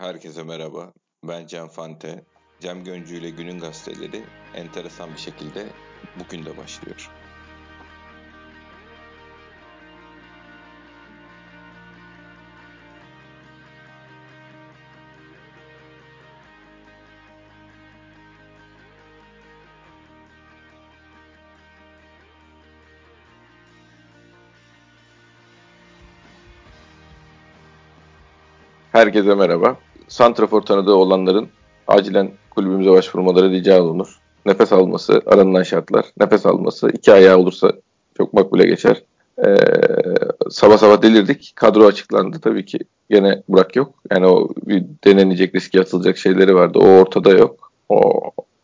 Herkese merhaba, ben Cem Fante. Cem Göncü ile Günün Gazeteleri enteresan bir şekilde bugün de başlıyor. Herkese merhaba. Santrafor tanıdığı olanların acilen kulübümüze başvurmaları rica olunur. Nefes alması aranılan şartlar. Nefes alması iki ayağı olursa çok makbule geçer. Sabah delirdik. Kadro açıklandı tabii ki. Gene Burak yok. Yani o bir denenecek, riske atılacak şeyleri vardı. O ortada yok.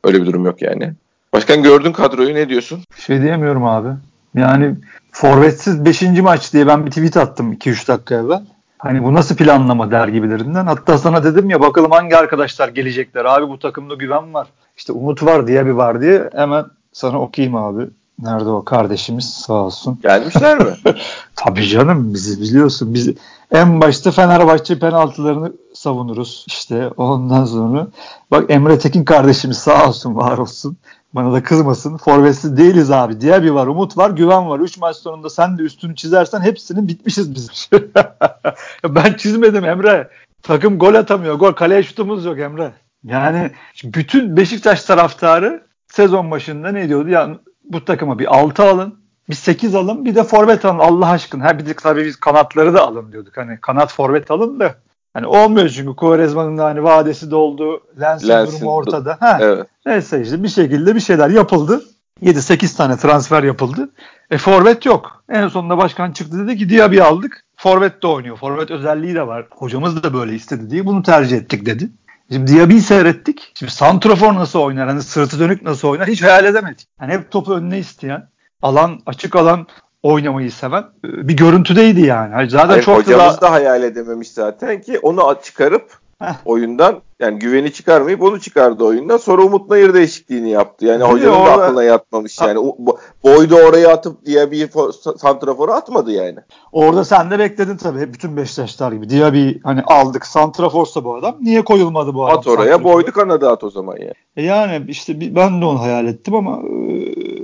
Öyle bir durum yok yani. Başkan, gördün kadroyu, ne diyorsun? Şey diyemiyorum abi. Yani forvetsiz 5. maç diye ben bir tweet attım 2-3 dakika evvel. Hani bu nasıl planlama der gibilerinden. Hatta sana dedim ya, bakalım hangi arkadaşlar gelecekler. Abi bu takımda güven var. İşte Umut var, Diaby var diye hemen sana okuyayım abi. Nerede o kardeşimiz, sağ olsun. Gelmişler mi? Tabii canım, bizi biliyorsun. Biz en başta Fenerbahçe penaltılarını savunuruz. İşte ondan sonra bak Emre Tekin kardeşimiz, sağ olsun, var olsun. Bana da kızmasın. Forvetsiz değiliz abi. Diaby var, Umut var, güven var. 3 maç sonunda sen de üstünü çizersen hepsinin bitmişiz biz. Ben çizmedim Emre. Takım gol atamıyor. Gol, kaleye şutumuz yok Emre. Yani bütün Beşiktaş taraftarı sezon başında ne diyordu? Ya bu takıma bir 6 alın, bir 8 alın, bir de forvet alın Allah aşkına. Bir de tabii biz kanatları da alın diyorduk. Hani kanat forvet alın da. Hani olmuyor çünkü Kovarezman'ın hani vadesi doldu. Lensin durumu ortada. Evet. Neyse işte bir şekilde bir şeyler yapıldı. 7-8 tane transfer yapıldı. Forvet yok. En sonunda başkan çıktı, dedi ki Diaby aldık. Forvet de oynuyor. Forvet özelliği de var. Hocamız da böyle istedi diye bunu tercih ettik dedi. Şimdi Diaby'yi seyrettik. Şimdi santrafor nasıl oynar? Hani sırtı dönük nasıl oynar? Hiç hayal edemedik. Hani hep topu önüne isteyen, alan, açık alan oynamayı seven bir görüntüdeydi yani. Zaten hayır, çok hocamız da hayal edememiş zaten ki onu çıkarıp oyundan, yani güveni çıkarmayıp onu çıkardı oyundan. Sonra Umut Nayır değişikliğini yaptı. Yani hocanın da aklına yatmamış yani. Boyda oraya atıp Diaby'yi santrafora atmadı yani. Orada sen de bekledin tabii. Bütün Beşiktaşlar gibi. Diaby'yi hani aldık. Santraforsa bu adam. Niye koyulmadı bu adam? At oraya, boydu kanada at o zaman yani. Yani işte ben de onu hayal ettim ama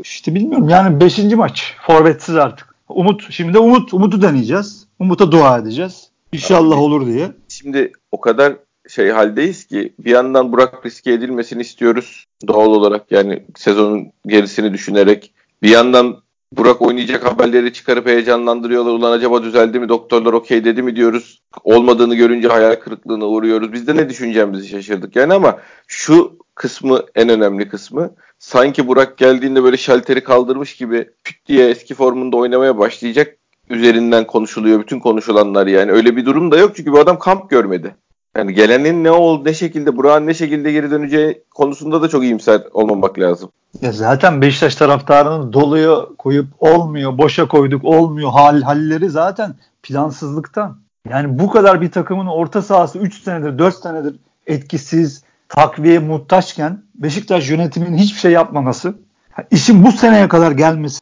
işte bilmiyorum. Yani 5. maç. Forvetsiz artık. Umut. Şimdi de Umut'u deneyeceğiz. Umut'a dua edeceğiz. İnşallah abi, olur diye. Şimdi o kadar şey haldeyiz ki bir yandan Burak riske edilmesini istiyoruz doğal olarak, yani sezonun gerisini düşünerek. Bir yandan Burak oynayacak haberleri çıkarıp heyecanlandırıyorlar. Ulan acaba düzeldi mi, doktorlar okey dedi mi diyoruz. Olmadığını görünce hayal kırıklığına uğruyoruz. Biz de ne düşüneceğimizi şaşırdık yani, ama şu kısmı en önemli kısmı. Sanki Burak geldiğinde böyle şalteri kaldırmış gibi püt diye eski formunda oynamaya başlayacak üzerinden konuşuluyor bütün konuşulanlar yani. Öyle bir durum da yok çünkü bu adam kamp görmedi. Yani gelenin ne şekilde, Burak'ın ne şekilde geri döneceği konusunda da çok iyimser olmamak lazım. Ya zaten Beşiktaş taraftarının doluya koyup olmuyor, boşa koyduk olmuyor halleri zaten plansızlıktan. Yani bu kadar bir takımın orta sahası 3 senedir, 4 senedir etkisiz, takviye muhtaçken Beşiktaş yönetiminin hiçbir şey yapmaması, işin bu seneye kadar gelmesi,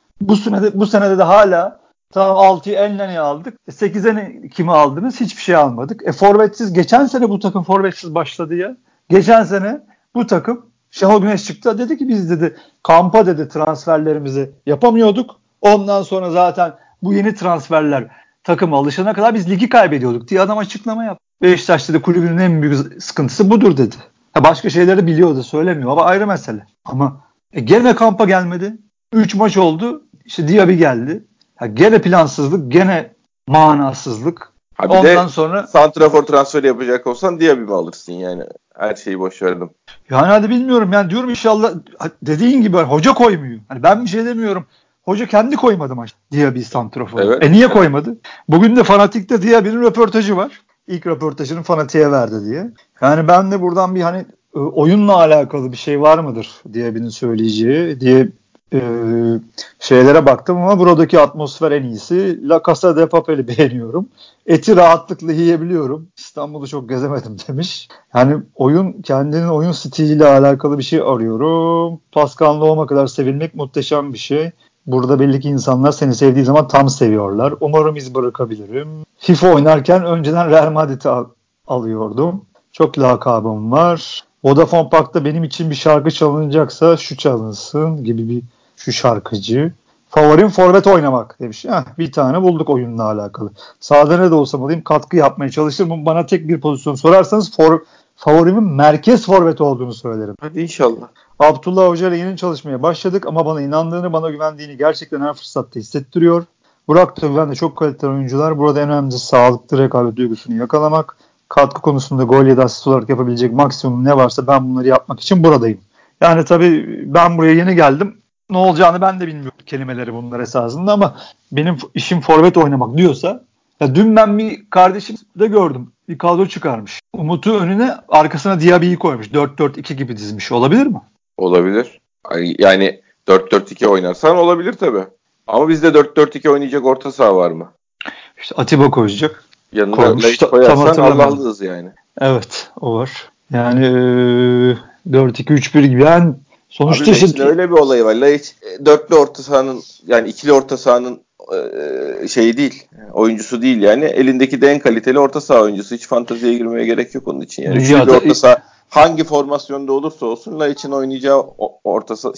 bu senede de hala tamam 6'yı enleni aldık. 8'e kimi aldınız? Hiçbir şey almadık. Forvetsiz. Geçen sene bu takım forvetsiz başladı ya. Geçen sene bu takım, Şenol Güneş çıktı dedi ki biz dedi kampa dedi transferlerimizi yapamıyorduk. Ondan sonra zaten bu yeni transferler takıma alışana kadar biz ligi kaybediyorduk diye adam açıklama yaptı. Beşiktaş dedi kulübünün en büyük sıkıntısı budur dedi. Başka şeyleri biliyordu, söylemiyor ama ayrı mesele. Ama gene kampa gelmedi. 3 maç oldu. İşte Diaby geldi. Ha, gene plansızlık, gene manasızlık. Ha, ondan sonra santrafor transferi yapacak olsan Diaby mi alırsın yani? Her şeyi boşverdim. Yani hadi bilmiyorum. Yani diyorum inşallah dediğin gibi hoca koymuyor. Hani ben bir şey demiyorum. Hoca kendi koymadı maç. Diaby santrafor. Evet. Niye koymadı? Bugün de Fanatik'te Diaby'nin röportajı var. İlk röportajını Fanatik'e verdi diye. Yani ben de buradan bir hani oyunla alakalı bir şey var mıdır Diaby'nin söyleyeceği diye şeylere baktım ama buradaki atmosfer en iyisi. La Casa de Papel'i beğeniyorum. Eti rahatlıkla yiyebiliyorum. İstanbul'u çok gezemedim demiş. Yani kendinin oyun stiliyle alakalı bir şey arıyorum. Pascal Lohm'a kadar sevilmek muhteşem bir şey. Burada belli ki insanlar seni sevdiği zaman tam seviyorlar. Umarım iz bırakabilirim. FIFA oynarken önceden Real Madrid'i alıyordum. Çok lakabım var. Vodafone Park'ta benim için bir şarkı çalınacaksa şu çalınsın gibi bir şu şarkıcı. Favorim forvet oynamak demiş. Bir tane bulduk oyunla alakalı. Sağda ne de olsam olayım katkı yapmaya çalışırım. Bana tek bir pozisyon sorarsanız favorimin merkez forvet olduğunu söylerim. Hadi inşallah. Abdullah Hoca ile yeni çalışmaya başladık ama bana inandığını, bana güvendiğini gerçekten her fırsatta hissettiriyor. Burak Tören de çok kaliteli oyuncular. Burada en önemlisi sağlıklı rekabet duygusunu yakalamak. Katkı konusunda gol ya da asist olarak yapabilecek maksimum ne varsa ben bunları yapmak için buradayım. Yani tabii ben buraya yeni geldim. Ne olacağını ben de bilmiyorum kelimeleri bunlar esasında ama benim işim forvet oynamak diyorsa. Ya dün ben bir kardeşim de gördüm. Bir kadro çıkarmış. Umut'u önüne arkasına Diaby'yi koymuş. 4-4-2 gibi dizmiş. Olabilir mi? Olabilir. Yani 4-4-2 oynarsan olabilir tabii. Ama bizde 4-4-2 oynayacak orta saha var mı? İşte Atiba koyacak. Yanına Leic koyarsan Allah'lıyız yani. Evet o var. Yani 4-2-3-1 gibi yani sonuçta... Abi Leic'in öyle bir olayı var. Leic dörtlü orta sahanın yani ikili orta sahanın şeyi değil. Oyuncusu değil yani. Elindeki de en kaliteli orta saha oyuncusu. Hiç fanteziye girmeye gerek yok onun için. Yani üçlü orta saha hangi formasyonda olursa olsun Leic'in oynayacağı orta saha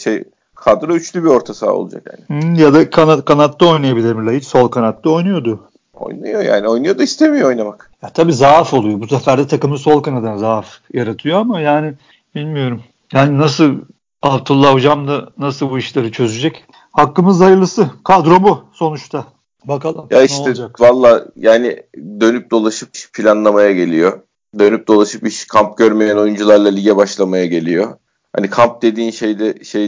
kadro üçlü bir orta saha olacak yani. Ya da kanatta oynayabilir mi Leic? Sol kanatta oynuyordu. Oynuyor yani. Oynuyor da istemiyor oynamak. Ya tabii zaaf oluyor. Bu sefer de takımın sol kanadına zaaf yaratıyor ama yani bilmiyorum. Yani nasıl Abdullah Hocam da nasıl bu işleri çözecek? Hakkımız hayırlısı. Kadro bu sonuçta. Bakalım ya işte, ne olacak? Valla yani dönüp dolaşıp planlamaya geliyor. Dönüp dolaşıp iş kamp görmeyen oyuncularla lige başlamaya geliyor. Hani kamp dediğin şey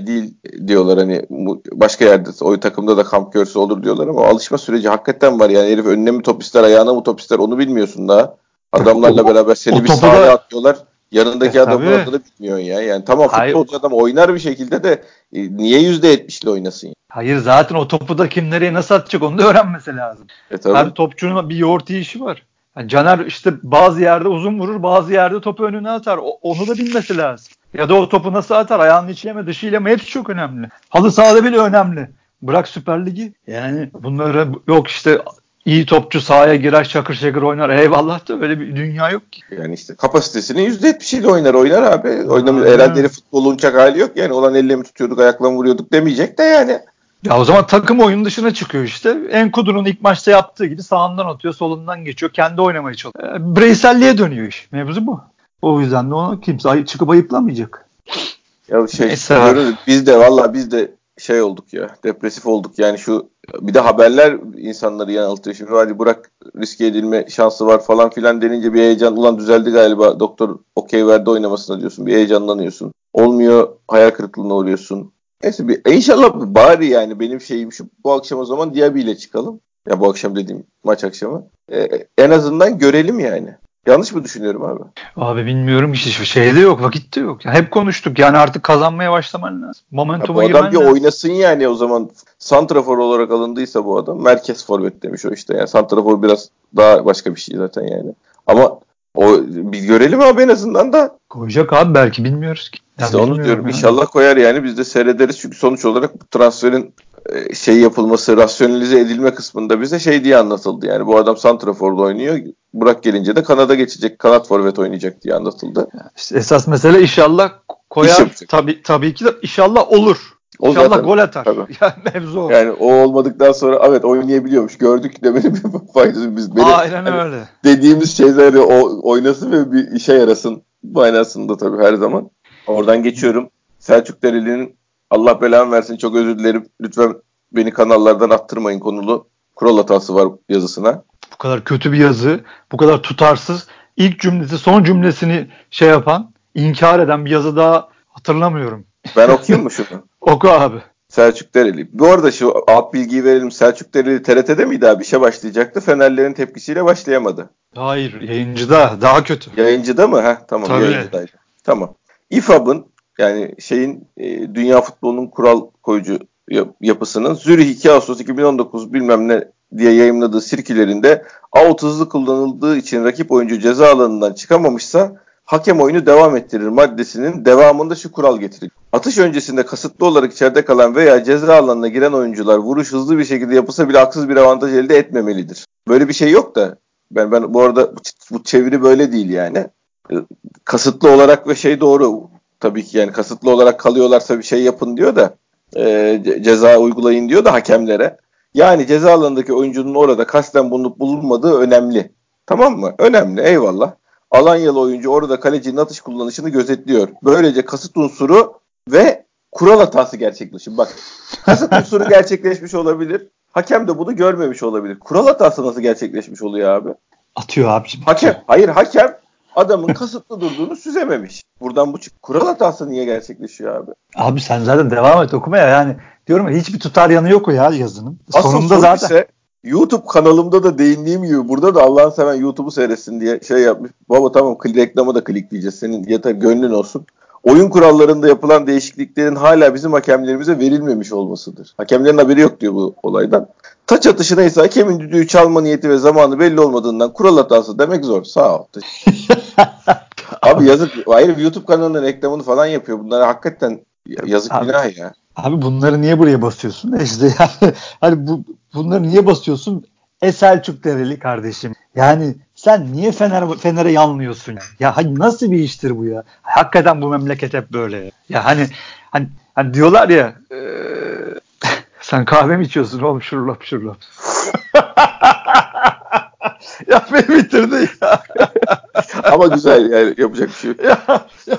değil diyorlar hani başka yerde o takımda da kamp görse olur diyorlar ama alışma süreci hakikaten var yani herif önüne mi top ister ayağına mı top ister onu bilmiyorsun daha. Adamlarla beraber seni bir sahaya atıyorlar. Yanındaki adamın adını bilmiyorsun ya. Yani tamam futbolcu adam oynar bir şekilde de niye %70'le oynasın? Yani? Hayır zaten o topu da kim nereye nasıl atacak onu da öğrenmesi lazım. Her topçunun bir yoğurt yiyişi var. Yani Caner işte bazı yerde uzun vurur bazı yerde topu önüne atar. Onu da bilmesi lazım. Ya da o topu nasıl atar? Ayağının içiyle mi, dışıyla mı? Hepsi çok önemli. Halı sahada bile önemli. Bırak Süper Ligi. Yani bunlara yok işte iyi topçu sahaya girer, şakır şakır oynar. Eyvallah da böyle bir dünya yok ki. Yani işte kapasitesinin %70'iyle oynar abi. Herhalde futbolun uçak hali yok. Yani olan elle mi tutuyorduk, ayakla mı vuruyorduk demeyecek de yani. Ya o zaman takım oyunun dışına çıkıyor işte. Enkudu'nun ilk maçta yaptığı gibi sağından atıyor, solundan geçiyor. Kendi oynamaya çalışıyor. Bireyselliğe dönüyor iş. Mevzu bu. O yüzden de onu kimse çıkıp ayıplamayacak. Ya biz de şey olduk ya. Depresif olduk. Yani şu bir de haberler insanları yanıltıyor. Şimdi hadi Burak riske edilme şansı var falan filan denince bir heyecan. Ulan düzeldi galiba. Doktor okey verdi oynamasına diyorsun. Bir heyecanlanıyorsun. Olmuyor. Hayal kırıklığına uğruyorsun. Neyse inşallah bari yani benim şeyim şu. Bu akşam o zaman Diaby ile çıkalım. Ya bu akşam dediğim maç akşamı. En azından görelim yani. Yanlış mı düşünüyorum abi? Abi bilmiyorum hiç. Şeyde yok, vakitte yok. Hep konuştuk. Yani artık kazanmaya başlaman lazım. Momentum'a girmen lazım. Bu adam bir oynasın yani o zaman. Santrafor olarak alındıysa bu adam. Merkez forvet demiş o işte. Yani santrafor biraz daha başka bir şey zaten yani. Ama o bir görelim abi en azından da. Koyacak abi belki bilmiyoruz ki. Yani işte onu diyorum. Yani. İnşallah koyar yani. Biz de seyrederiz. Çünkü sonuç olarak bu transferin yapılması, rasyonalize edilme kısmında bize diye anlatıldı. Yani bu adam santraforda oynuyor. Burak gelince de kanada geçecek, kanat forvet oynayacak diye anlatıldı. İşte esas mesele inşallah koyar. Tabii ki de inşallah olur. İnşallah zaten, gol atar. Yani mevzu o. Yani o olmadıktan sonra evet oynayabiliyormuş. Gördük demenin bir faydası biz. Aynen hani öyle. Dediğimiz şeyleri o oynasın ve bir işe yarasın. Manasında tabii her zaman. Oradan geçiyorum. Selçuk Dereli'nin Allah belamı versin çok özür dilerim. Lütfen beni kanallardan attırmayın konulu. Kural hatası var yazısına. Bu kadar kötü bir yazı, bu kadar tutarsız, ilk cümlesi son cümlesini yapan, inkar eden bir yazı daha hatırlamıyorum. Ben okuyayım mı şunu? Oku abi. Selçuk Dereli. Bu arada şu alt bilgiyi verelim. Selçuk Dereli TRT'de miydi abi? İşe başlayacaktı. Fenerlerin tepkisiyle başlayamadı. Hayır. Yayıncıda. Daha kötü. Yayıncıda mı? Tamam. Tabii. Yayıncıdaydı. Tamam. İFAB'ın yani dünya futbolunun kural koyucu yapısının Zürich 2 Ağustos 2019 bilmem ne diye yayımladığı sirkilerinde out hızlı kullanıldığı için rakip oyuncu ceza alanından çıkamamışsa hakem oyunu devam ettirir maddesinin devamında şu kural getirir. Atış öncesinde kasıtlı olarak içeride kalan veya ceza alanına giren oyuncular vuruş hızlı bir şekilde yapılsa bile haksız bir avantaj elde etmemelidir. Böyle bir şey yok da ben bu arada bu çeviri böyle değil yani. kasıtlı olarak ve şey doğru tabii ki, yani kasıtlı olarak kalıyorlarsa bir şey yapın diyor da ceza uygulayın diyor da hakemlere. Yani ceza alanındaki oyuncunun orada kasten bulunup bulunmadığı önemli. Tamam mı? Önemli. Eyvallah. Alanyalı oyuncu orada kalecinin atış kullanışını gözetliyor. Böylece kasıt unsuru ve kural hatası gerçekleşir. Bak, kasıt unsuru gerçekleşmiş olabilir. Hakem de bunu görmemiş olabilir. Kural hatası nasıl gerçekleşmiş oluyor abi? Atıyor abiciğim. Hakem. Hayır, hakem adamın kasıtlı durduğunu süzememiş. Buradan bu kural hatası niye gerçekleşiyor abi? Abi sen zaten devam et okumaya. Yani diyorum ya, hiçbir tutar yanı yok o ya yazının. Asıl sonunda zaten. Ise, YouTube kanalımda da değindiğim gibi burada da Allah'ın seven YouTube'u seyretsin diye şey yapmış. Baba tamam, reklamı da klikleyeceğiz. Senin yeter gönlün olsun. Oyun kurallarında yapılan değişikliklerin hala bizim hakemlerimize verilmemiş olmasıdır. Hakemlerin haberi yok diyor bu olaydan. Taç atışına ise hakemin düdüğü çalma niyeti ve zamanı belli olmadığından kural hatası demek zor. Sağ ol. Abi yazık. Hayır, YouTube kanalının reklamını falan yapıyor. Bunlara hakikaten yazık, günah ya. Abi bunları niye buraya basıyorsun? İşte yani, hani bunları niye basıyorsun? Selçuk Dereli kardeşim. Yani sen niye Fener'e yanlıyorsun? Ya hani nasıl bir iştir bu ya? Hakikaten bu memleket hep böyle. Ya hani diyorlar ya sen kahve mi içiyorsun oğlum? Şurlap şurlap. Ya beni bitirdi ya. Ama güzel yani, yapacak bir şey yok.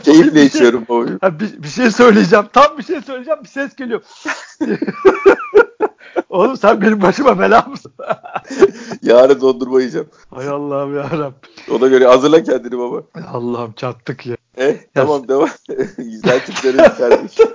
Keyifle şey, içiyorum bu oyunu. Bir şey söyleyeceğim. Tam bir şey söyleyeceğim. Bir ses geliyor. Oğlum sen benim başıma bela mısın? Yarın dondurma yiyeceğim. Hay Allah'ım yarabbim. Ona göre hazırla kendini baba. Allah'ım çattık ya. Tamam devam. Güzel tiplerin kardeşim.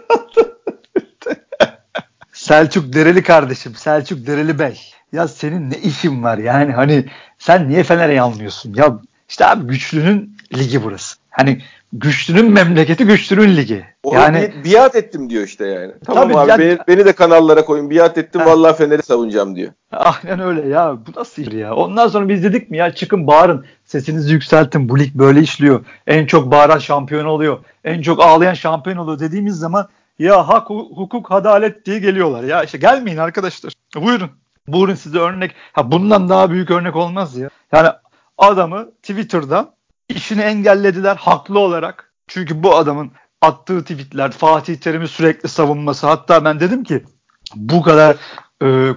Selçuk Dereli kardeşim. Selçuk Dereli Bey. Ya senin ne işin var yani, hani sen niye Fener'e yanlıyorsun? Ya işte abi, güçlünün ligi burası. Hani güçlünün memleketi, güçlünün ligi. Yani biat ettim diyor işte yani. Tamam abi yani, beni de kanallara koyun, biat ettim vallahi Fener'i savunacağım diyor. Aynen öyle ya, bu nasıl ya? Ondan sonra biz dedik mi ya, çıkın bağırın, sesinizi yükseltin, bu lig böyle işliyor. En çok bağıran şampiyon oluyor, en çok ağlayan şampiyon oluyor dediğimiz zaman ya hak, hukuk, adalet diye geliyorlar. Ya işte gelmeyin arkadaşlar, buyurun. Bugün size örnek, bundan daha büyük örnek olmaz ya. Yani adamı Twitter'da işini engellediler haklı olarak. Çünkü bu adamın attığı tweetler, Fatih Terim'i sürekli savunması. Hatta ben dedim ki bu kadar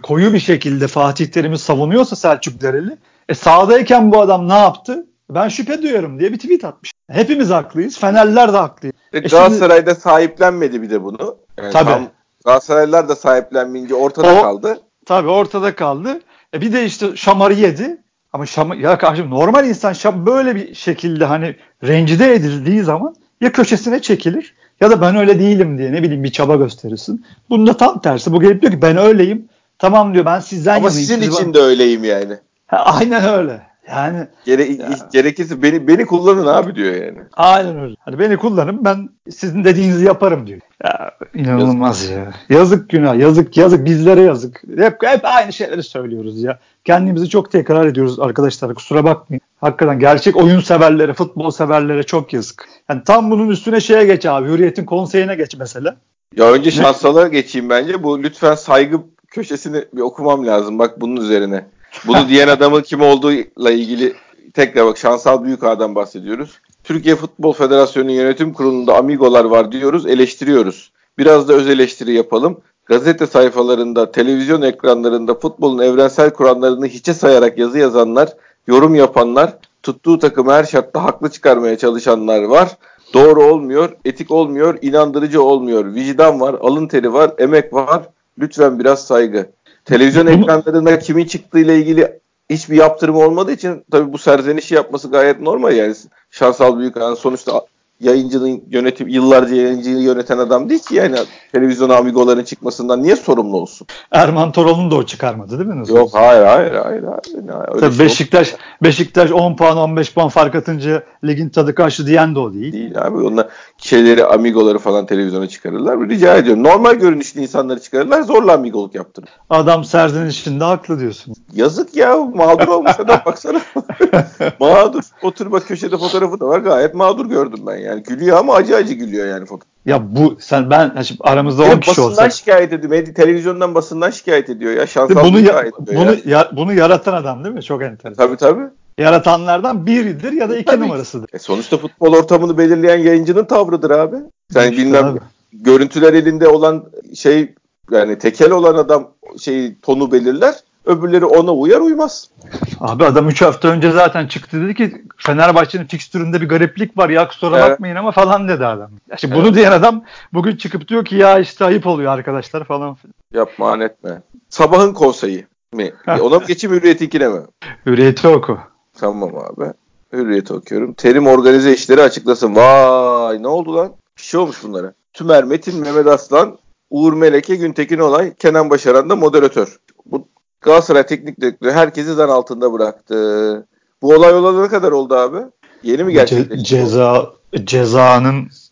koyu bir şekilde Fatih Terim'i savunuyorsa Selçuk Dereli, sahadayken bu adam ne yaptı? Ben şüphe duyuyorum diye bir tweet atmış. Hepimiz haklıyız, Fenerler de haklıyız. Galatasaray'da sahiplenmedi bir de bunu. Yani tabii. Galatasaraylılar da sahiplenmeyince ortada kaldı. Tabii ortada kaldı. Bir de işte şamarı yedi. Ama ya kardeşim, normal insan böyle bir şekilde hani rencide edildiği zaman ya köşesine çekilir ya da ben öyle değilim diye ne bileyim bir çaba gösterirsin. Bunun da tam tersi. Bu gelip diyor ki ben öyleyim. Tamam diyor, ben sizden yanayım. Ama sizin için de öyleyim yani. Aynen öyle. Yani gerekirse beni kullanın abi diyor yani. Aynen öyle. Hani beni kullanın, ben sizin dediğinizi yaparım diyor. Ya inanılmaz yazık ya. Yazık günah, yazık bizlere yazık. Hep aynı şeyleri söylüyoruz ya. Kendimizi çok tekrar ediyoruz arkadaşlar, kusura bakmayın. Hakikaten gerçek oyun severlere, futbol severlere çok yazık. Yani tam bunun üstüne şeye geç abi. Hürriyet'in konseyine geç mesela. Ya önce şansalara geçeyim bence. Bu lütfen saygı köşesini bir okumam lazım. Bak bunun üzerine. Bunu diyen adamın kim olduğuyla ilgili tekrar bak, Şansal Büyükağa'dan bahsediyoruz. Türkiye Futbol Federasyonu'nun yönetim kurulunda amigolar var diyoruz, eleştiriyoruz. Biraz da öz eleştiri yapalım. Gazete sayfalarında, televizyon ekranlarında futbolun evrensel kurallarını hiçe sayarak yazı yazanlar, yorum yapanlar, tuttuğu takımı her şartta haklı çıkarmaya çalışanlar var. Doğru olmuyor, etik olmuyor, inandırıcı olmuyor. Vicdan var, alın teri var, emek var. Lütfen biraz saygı. Televizyon ekranlarında kimin çıktığıyla ilgili hiçbir yaptırım olmadığı için tabii bu serzenişi yapması gayet normal yani. Şansal Büyükağa'nın sonuçta yıllarca yayıncıyı yöneten adam değil ki yani, televizyon amigoların çıkmasından niye sorumlu olsun? Erman Toroğlu'nu da o çıkarmadı değil mi? Yok hayır. Tabii şey Beşiktaş 10 puan 15 puan fark atınca ligin tadı kaçtı diyen de o değil. Değil abi, onlar şeyleri, amigoları falan televizyona çıkarırlar. Rica ediyorum, normal görünüşlü insanları çıkarırlar, zorla amigoluk yaptırır. Adam serzenişinde haklı diyorsun. Yazık ya, mağdur olmuş adam baksana. Mağdur, otur bak, köşede fotoğrafı da var, gayet mağdur gördüm ben ya. Yani gülüyor ama acı acı gülüyor yani. Ya bu ben şimdi aramızda 10 kişi olsa. Basından şikayet ediyor. Televizyondan basından şikayet ediyor ya. Şansal bunu şikayet ediyor. Bunu yaratan adam değil mi? Çok enteresan. Tabii. yaratanlardan biridir ya da iki numarasıdır. Sonuçta futbol ortamını belirleyen yayıncının tavrıdır abi. Sen bilmem görüntüler elinde olan şey, yani tekel olan adam şeyi, tonu belirler. Öbürleri ona uyar uymaz. Abi adam 3 hafta önce zaten çıktı, dedi ki Fenerbahçe'nin fikstüründe bir gariplik var ya, kusura bakmayın ama falan dedi adam. İşte bunu diyen adam bugün çıkıp diyor ki ya işte ayıp oluyor arkadaşlar falan. Yapma, an etme. Sabahın konseyi mi? Ona mı geçeyim, Hürriyet'inkine mi? Hürriyet'i oku. Tamam abi. Hürriyet'i okuyorum. Terim organize işleri açıklasın. Vay, ne oldu lan? Bir şey olmuş bunlara. Tümer Metin, Mehmet Aslan, Uğur Meleke, Güntekin olay. Kenan Başaran da moderatör. Bu Galatasaray teknik direktörü herkesi zan altında bıraktı. Bu olay olalı ne kadar oldu abi? Yeni mi gerçekleşti?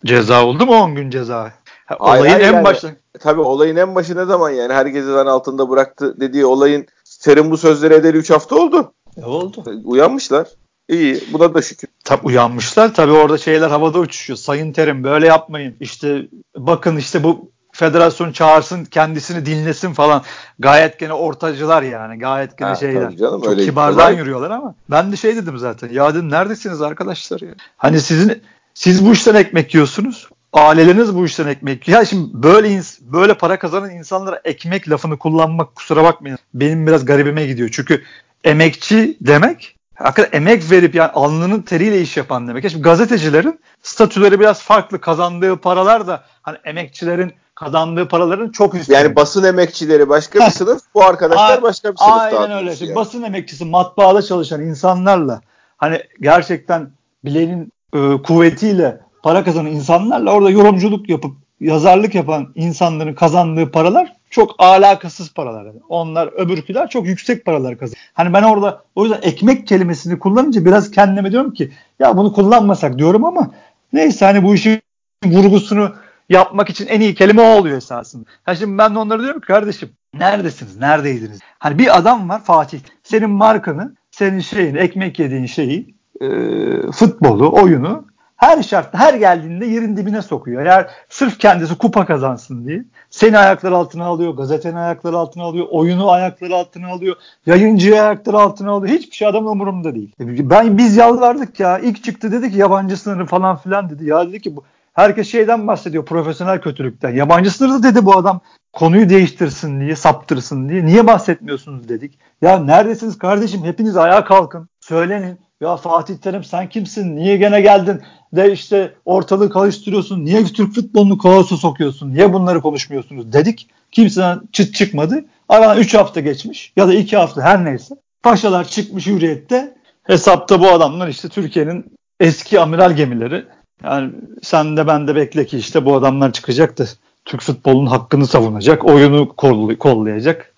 Ceza oldu mu? 10 gün ceza. Olayın en başı. Tabii olayın en başı ne zaman yani? Herkesi zan altında bıraktı dediği olayın, Terim bu sözleri edeli 3 hafta oldu. Oldu. Uyanmışlar. İyi. Buna da şükür. Tabii uyanmışlar. Tabii orada şeyler havada uçuşuyor. Sayın Terim böyle yapmayın. İşte bakın işte bu federasyon çağırsın, kendisini dinlesin falan. Gayet gene ortacılar yani. Gayet gene şeyler. Canım, çok kibardan yürüyorlar ama. Ben de şey dedim zaten. Ya dedim neredesiniz arkadaşlar ya? Hani siz bu işten ekmek yiyorsunuz. Aileleriniz bu işten ekmek yiyor. Ya şimdi böyle para kazanan insanlara ekmek lafını kullanmak, kusura bakmayın, benim biraz garibime gidiyor. Çünkü emekçi demek, hakikaten emek verip yani alnının teriyle iş yapan demek. Ya şimdi gazetecilerin statüleri biraz farklı. Kazandığı paralar da hani emekçilerin kazandığı paraların çok üstü. Yani basın emekçileri başka bir sınıf, bu arkadaşlar başka bir sınıf. Aynen öyle. Yani. Basın emekçisi, matbaada çalışan insanlarla, hani gerçekten bileğinin kuvvetiyle para kazanan insanlarla, orada yorumculuk yapıp yazarlık yapan insanların kazandığı paralar çok alakasız paralar. Yani onlar, öbürküler çok yüksek paralar kazanıyor. Hani ben orada o yüzden ekmek kelimesini kullanınca biraz kendime diyorum ki ya bunu kullanmasak diyorum ama neyse, hani bu işin vurgusunu yapmak için en iyi kelime o oluyor esasında. Ha şimdi ben de onlara diyorum ki kardeşim neredesiniz, neredeydiniz? Hani bir adam var, Fatih. Senin markanı, senin şeyin, ekmek yediğin şeyi, futbolu, oyunu her şartta, her geldiğinde yerin dibine sokuyor. Yani sırf kendisi kupa kazansın diye. Seni ayaklar altına alıyor, gazeteni ayaklar altına alıyor, oyunu ayaklar altına alıyor, yayıncıyı ayaklar altına alıyor. Hiçbir şey adamın umurumda değil. Biz yalvardık ya. İlk çıktı dedi ki yabancı sınırı falan filan dedi. Ya dedi ki bu, herkes şeyden bahsediyor, profesyonel kötülükten. Yabancı sınırı dedi bu adam, konuyu değiştirsin diye, saptırsın diye. Niye bahsetmiyorsunuz dedik. Ya neredesiniz kardeşim, hepiniz ayağa kalkın, söylenin. Ya Fatih Terim sen kimsin, niye gene geldin de işte ortalığı karıştırıyorsun, niye Türk futbolunu kaosa sokuyorsun, niye bunları konuşmuyorsunuz dedik. Kimseden çıt çıkmadı. Aradan 3 hafta geçmiş ya da 2 hafta, her neyse. Paşalar çıkmış Hürriyet'te, hesapta bu adamlar işte Türkiye'nin eski amiral gemileri. Yani sen de ben de bekle ki işte bu adamlar çıkacak da Türk futbolunun hakkını savunacak, oyunu kollayacak.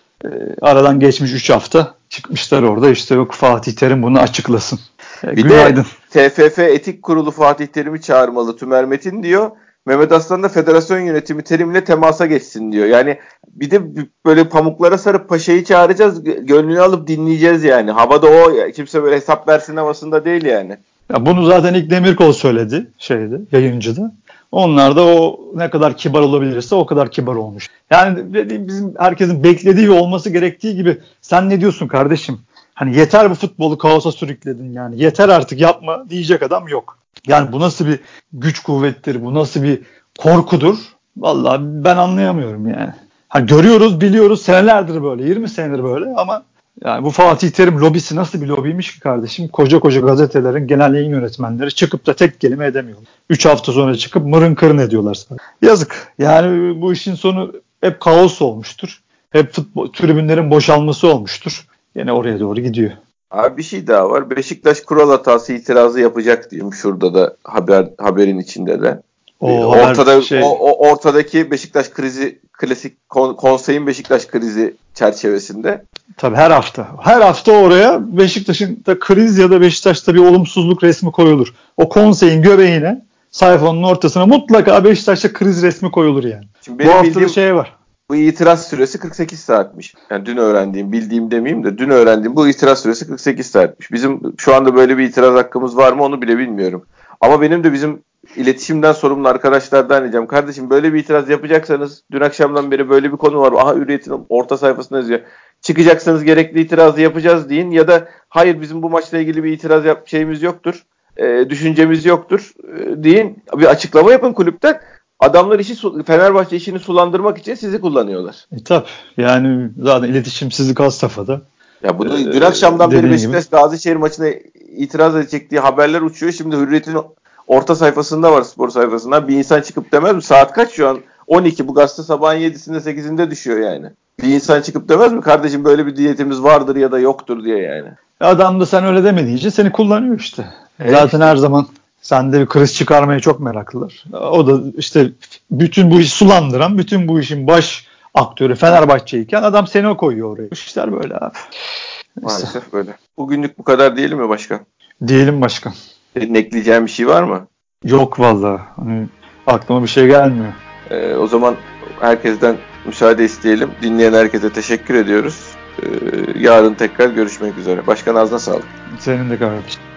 Aradan geçmiş 3 hafta, çıkmışlar orada işte yok Fatih Terim bunu açıklasın. Bir günaydın. De TFF Etik Kurulu Fatih Terim'i çağırmalı Tümer Metin diyor. Mehmet Aslan da federasyon yönetimi Terim'le temasa geçsin diyor. Yani bir de böyle pamuklara sarıp paşayı çağıracağız, gönlünü alıp dinleyeceğiz yani. Havada o, kimse böyle hesap versin havasında değil yani. Ya bunu zaten İlker Demirkol söyledi yayıncıda. Onlar da o ne kadar kibar olabilirse o kadar kibar olmuş. Yani dediğim, bizim herkesin beklediği ve olması gerektiği gibi, sen ne diyorsun kardeşim? Hani yeter, bu futbolu kaosa sürükledin yani. Yeter artık, yapma diyecek adam yok. Yani bu nasıl bir güç kuvvettir? Bu nasıl bir korkudur? Vallahi ben anlayamıyorum yani. Hani görüyoruz, biliyoruz, senelerdir böyle, 20 senedir böyle ama yani bu Fatih Terim lobisi nasıl bir lobiymiş ki kardeşim? Koca gazetelerin genel yayın yönetmenleri çıkıp da tek kelime edemiyor. 3 hafta sonra çıkıp mırın kırın ediyorlar sana. Yazık. Yani bu işin sonu hep kaos olmuştur. Hep tribünlerin boşalması olmuştur. Yine oraya doğru gidiyor. Abi bir şey daha var. Beşiktaş kural hatası itirazı yapacak diyorum şurada da, haberin içinde de. Ortadaki Beşiktaş krizi, klasik konseyin Beşiktaş krizi çerçevesinde. Tabii her hafta oraya Beşiktaş'ın da kriz ya da Beşiktaş'ta bir olumsuzluk resmi koyulur. O konseyin göbeğine, sayfanın ortasına mutlaka Beşiktaş'ta kriz resmi koyulur yani. Şimdi benim bu hafta bildiğim, şey var. Bu itiraz süresi 48 saatmiş. Yani dün öğrendiğim bu itiraz süresi 48 saatmiş. Bizim şu anda böyle bir itiraz hakkımız var mı onu bile bilmiyorum. Ama benim de bizim İletişimden sorumlu arkadaşlardan diyeceğim. Kardeşim böyle bir itiraz yapacaksanız, dün akşamdan beri böyle bir konu var. Aha, Hürriyet'in orta sayfasında yazıyor. Çıkacaksanız gerekli itirazı yapacağız deyin ya da hayır bizim bu maçla ilgili bir itiraz şeyimiz yoktur, düşüncemiz yoktur deyin, bir açıklama yapın kulüpten. Adamlar Fenerbahçe işini sulandırmak için sizi kullanıyorlar. Tabii yani zaten iletişimsizlik az safhada. Ya bunu dün akşamdan beri Beşiktaş Gazişehir maçına itiraz edecek diye haberler uçuyor. Şimdi Hürriyet'in orta sayfasında var, spor sayfasında. Bir insan çıkıp demez mi? Saat kaç şu an? 12. Bu gazete sabahın 7'sinde 8'inde düşüyor yani. Bir insan çıkıp demez mi? Kardeşim böyle bir diyetimiz vardır ya da yoktur diye yani. Adam da sen öyle demediğince seni kullanıyor işte. Evet. Zaten her zaman sende bir kriz çıkarmaya çok meraklılar. O da işte bütün bu işi sulandıran, bütün bu işin baş aktörü Fenerbahçe'yken adam seni o koyuyor oraya. İşler böyle abi. Maalesef işte böyle. Bugünlük bu kadar diyelim mi başkan? Diyelim başkan. Senin ekleyeceğin bir şey var mı? Yok vallahi. Hani aklıma bir şey gelmiyor. O zaman herkesten müsaade isteyelim. Dinleyen herkese teşekkür ediyoruz. Yarın tekrar görüşmek üzere. Başkan ağzına sağlık. Senin de kardeşim.